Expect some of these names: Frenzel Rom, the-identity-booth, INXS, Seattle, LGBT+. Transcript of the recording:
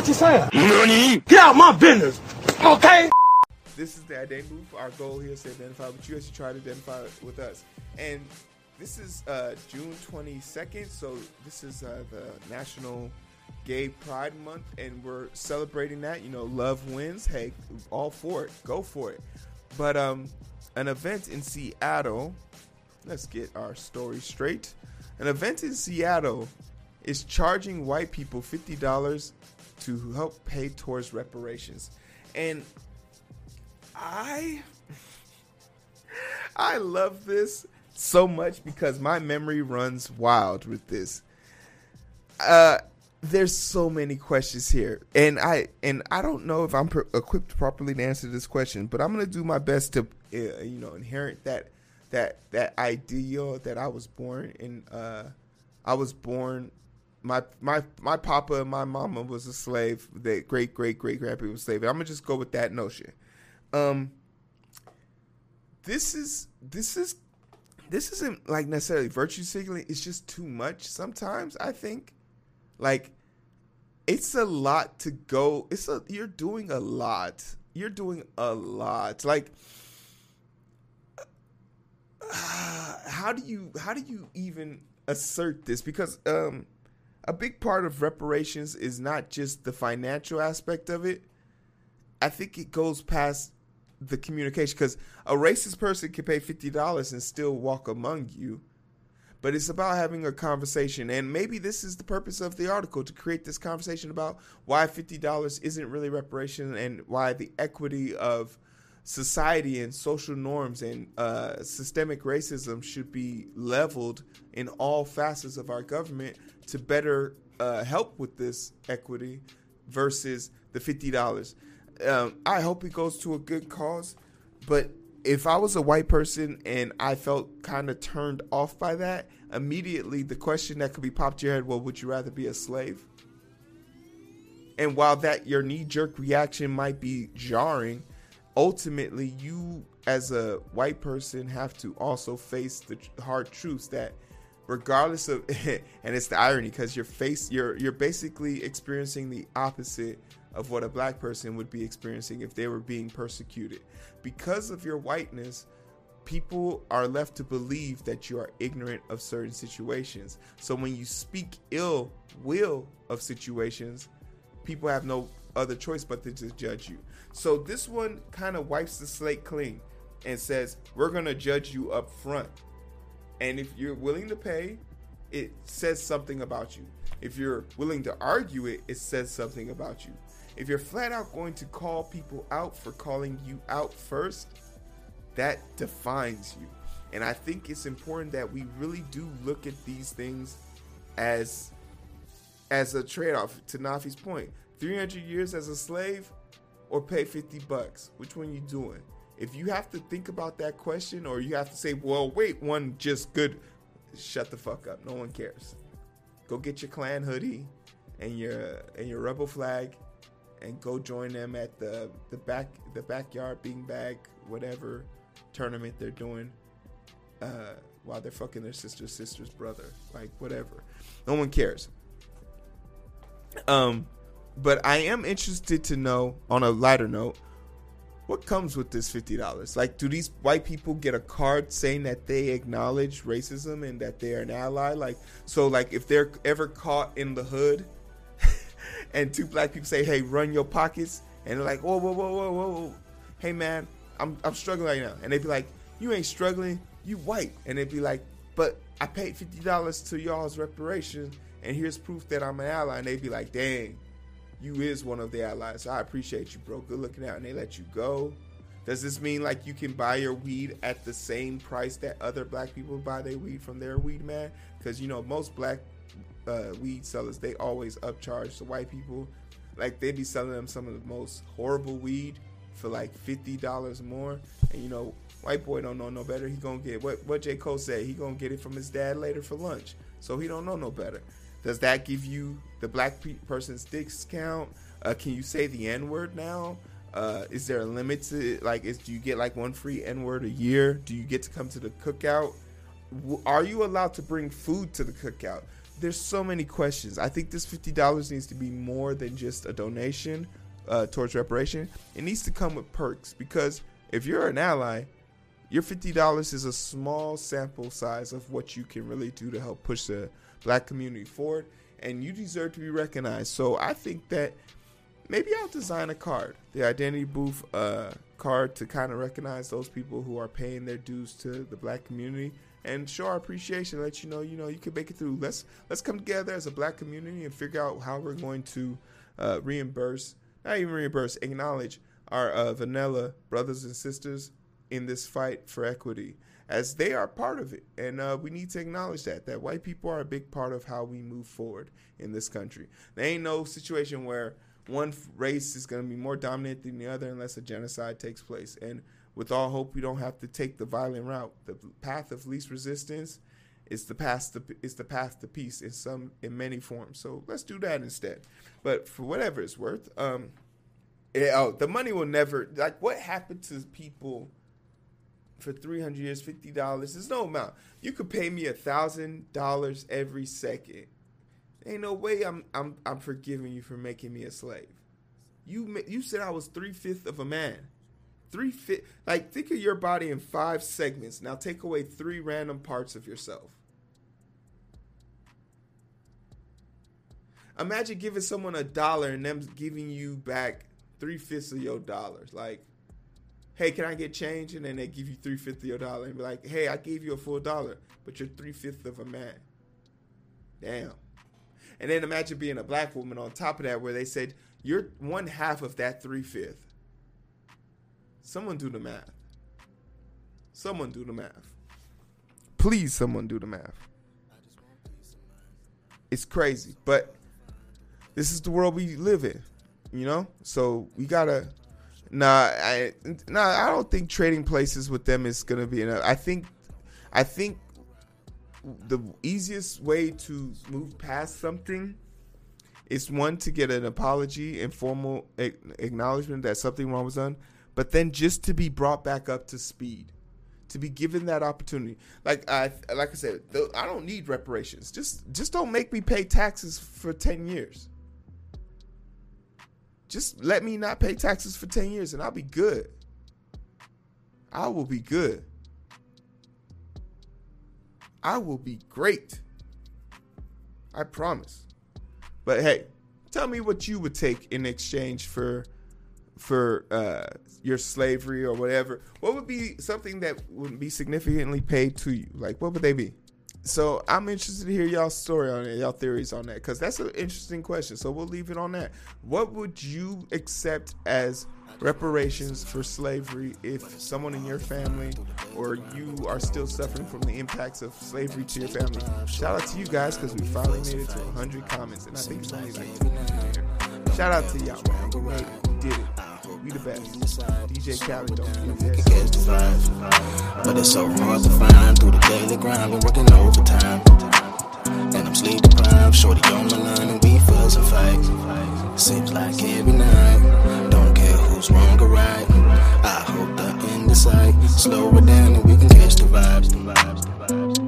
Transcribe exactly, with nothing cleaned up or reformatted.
what you're saying. Money. Get out my business, okay? This is the Identity Booth. Our goal here is to identify with you as you try to identify with us. And this is uh, June twenty-second, so this is uh, the National Gay Pride Month, and we're celebrating that. You know, love wins. Hey, all for it. Go for it. But um, an event in Seattle, let's get our story straight. An event in Seattle is charging white people fifty dollars to help pay towards reparations. And I, I love this so much because my memory runs wild with this. Uh, there's so many questions here, and I and I don't know if I'm per- equipped properly to answer this question, but I'm gonna do my best to uh, you know inherit that that that ideal that I was born in. Uh, I was born. My my my papa and my mama was a slave. That great great great grandpa was a slave. I'm gonna just go with that notion. Um. This is this is. This isn't like necessarily virtue signaling. It's just too much sometimes, I think. Like, it's a lot to go. It's a, you're doing a lot. You're doing a lot. Like, uh, how do you how do you even assert this? Because um, a big part of reparations is not just the financial aspect of it. I think it goes past the communication, because a racist person can pay fifty dollars and still walk among you, but it's about having a conversation. And maybe this is the purpose of the article, to create this conversation about why fifty dollars isn't really reparation, and why the equity of society and social norms and uh, systemic racism should be leveled in all facets of our government to better uh, help with this equity versus the fifty dollars. Um, I hope it goes to a good cause, but if I was a white person and I felt kind of turned off by that, immediately the question that could be popped in your head, well, would you rather be a slave? And while that your knee-jerk reaction might be jarring, ultimately you as a white person have to also face the hard truths that regardless of, and it's the irony, because you're face, you're you're basically experiencing the opposite of what a black person would be experiencing if they were being persecuted. Because of your whiteness, people are left to believe that you are ignorant of certain situations. So when you speak ill will of situations, people have no other choice but to just judge you. So this one kind of wipes the slate clean and says, we're going to judge you up front. And if you're willing to pay, it says something about you. If you're willing to argue it, it says something about you. If you're flat out going to call people out for calling you out first, that defines you. And I think it's important that we really do look at these things as as a trade-off. To Nafi's point, three hundred years as a slave or pay fifty bucks, which one you doing? If you have to think about that question, or you have to say, well, wait, one just good, shut the fuck up. No one cares. Go get your Klan hoodie and your and your rebel flag, and go join them at the the back the backyard beanbag whatever tournament they're doing uh, while they're fucking their sister's sister's brother, like whatever. No one cares. Um, but I am interested to know, on a lighter note, what comes with this fifty dollars? Like, do these white people get a card saying that they acknowledge racism and that they are an ally? Like, so like if they're ever caught in the hood and two black people say, hey, run your pockets, and they're like, whoa, whoa, whoa, whoa, whoa, hey man, I'm I'm struggling right now. And they'd be like, you ain't struggling, you white. And they'd be like, but I paid fifty dollars to y'all's reparation, and here's proof that I'm an ally. And they'd be like, dang, you is one of the allies. I appreciate you, bro. Good looking out. And they let you go. Does this mean like you can buy your weed at the same price that other black people buy their weed from their weed man? Because, you know, most black uh, weed sellers, they always upcharge the white people. Like, they be selling them some of the most horrible weed for like fifty dollars more. And, you know, white boy don't know no better. He gonna get what, what J. Cole said. He gonna get it from his dad later for lunch. So he don't know no better. Does that give you the black pe- person's discount? Uh, can you say the N-word now? Uh, is there a limit to it? Like, is, do you get like one free N-word a year? Do you get to come to the cookout? W- are you allowed to bring food to the cookout? there's so many questions. I think this fifty dollars needs to be more than just a donation uh, towards reparation. It needs to come with perks, because if you're an ally, your fifty dollars is a small sample size of what you can really do to help push the black community forward, and you deserve to be recognized. So I think that maybe I'll design a card, the Identity Booth uh, card, to kind of recognize those people who are paying their dues to the black community and show our appreciation. Let you know, you know, you can make it through. Let's let's come together as a black community and figure out how we're going to uh, reimburse, not even reimburse, acknowledge our uh, vanilla brothers and sisters in this fight for equity, as they are part of it. And uh, we need to acknowledge that, that white people are a big part of how we move forward in this country. There ain't no situation where one race is going to be more dominant than the other unless a genocide takes place. And with all hope, we don't have to take the violent route. The path of least resistance is the path to, is the path to peace in some, in many forms. So let's do that instead. But for whatever it's worth, um, it, oh, the money will never, like, what happened to people for three hundred years? Fifty dollars is no amount. You could pay me a thousand dollars every second. Ain't no way I'm I'm I'm forgiving you for making me a slave. You you said I was three fifths of a man. Three fifth, like, think of your body in five segments. Now take away three random parts of yourself. Imagine giving someone a dollar and them giving you back three fifths of your dollars. Like, hey, can I get change? And then they give you three fifths of your dollar and be like, hey, I gave you a full dollar, but you're three fifths of a man. Damn. And then imagine being a black woman on top of that, where they said you're one half of that three fifth. Someone do the math. Someone do the math. Please, someone do the math. It's crazy, but this is the world we live in, you know? So we gotta. Nah, I, nah, I don't think trading places with them is gonna be enough. I think, I think the easiest way to move past something is, one, to get an apology and formal acknowledgement that something wrong was done, but then just to be brought back up to speed, to be given that opportunity. Like I, like I said, I don't need reparations. Just, just don't make me pay taxes for ten years. Just let me not pay taxes for ten years and I'll be good. I will be good. I will be great. I promise. But hey, tell me what you would take in exchange for for uh, your slavery or whatever. What would be something that would be significantly paid to you? Like, what would they be? So I'm interested to hear y'all's story on it, y'all theories on that, because that's an interesting question. So we'll leave it on that. What would you accept as reparations for slavery if someone in your family or you are still suffering from the impacts of slavery to your family? Shout out to you guys, because we finally made it to one hundred comments, and I think it's only like two in there. Shout out to y'all, man. We made it. We did it. We the best. D J Khaled, don't forget to catch the vibe. But it's so hard to find through the daily grind. We're working overtime, and I'm sleep deprived. Shorty on my line, and we fuss and fight. Seems like every night. Don't care who's wrong or right. I hope the end is sight. Slow it down, and we can catch the vibes. The vibes. The vibes.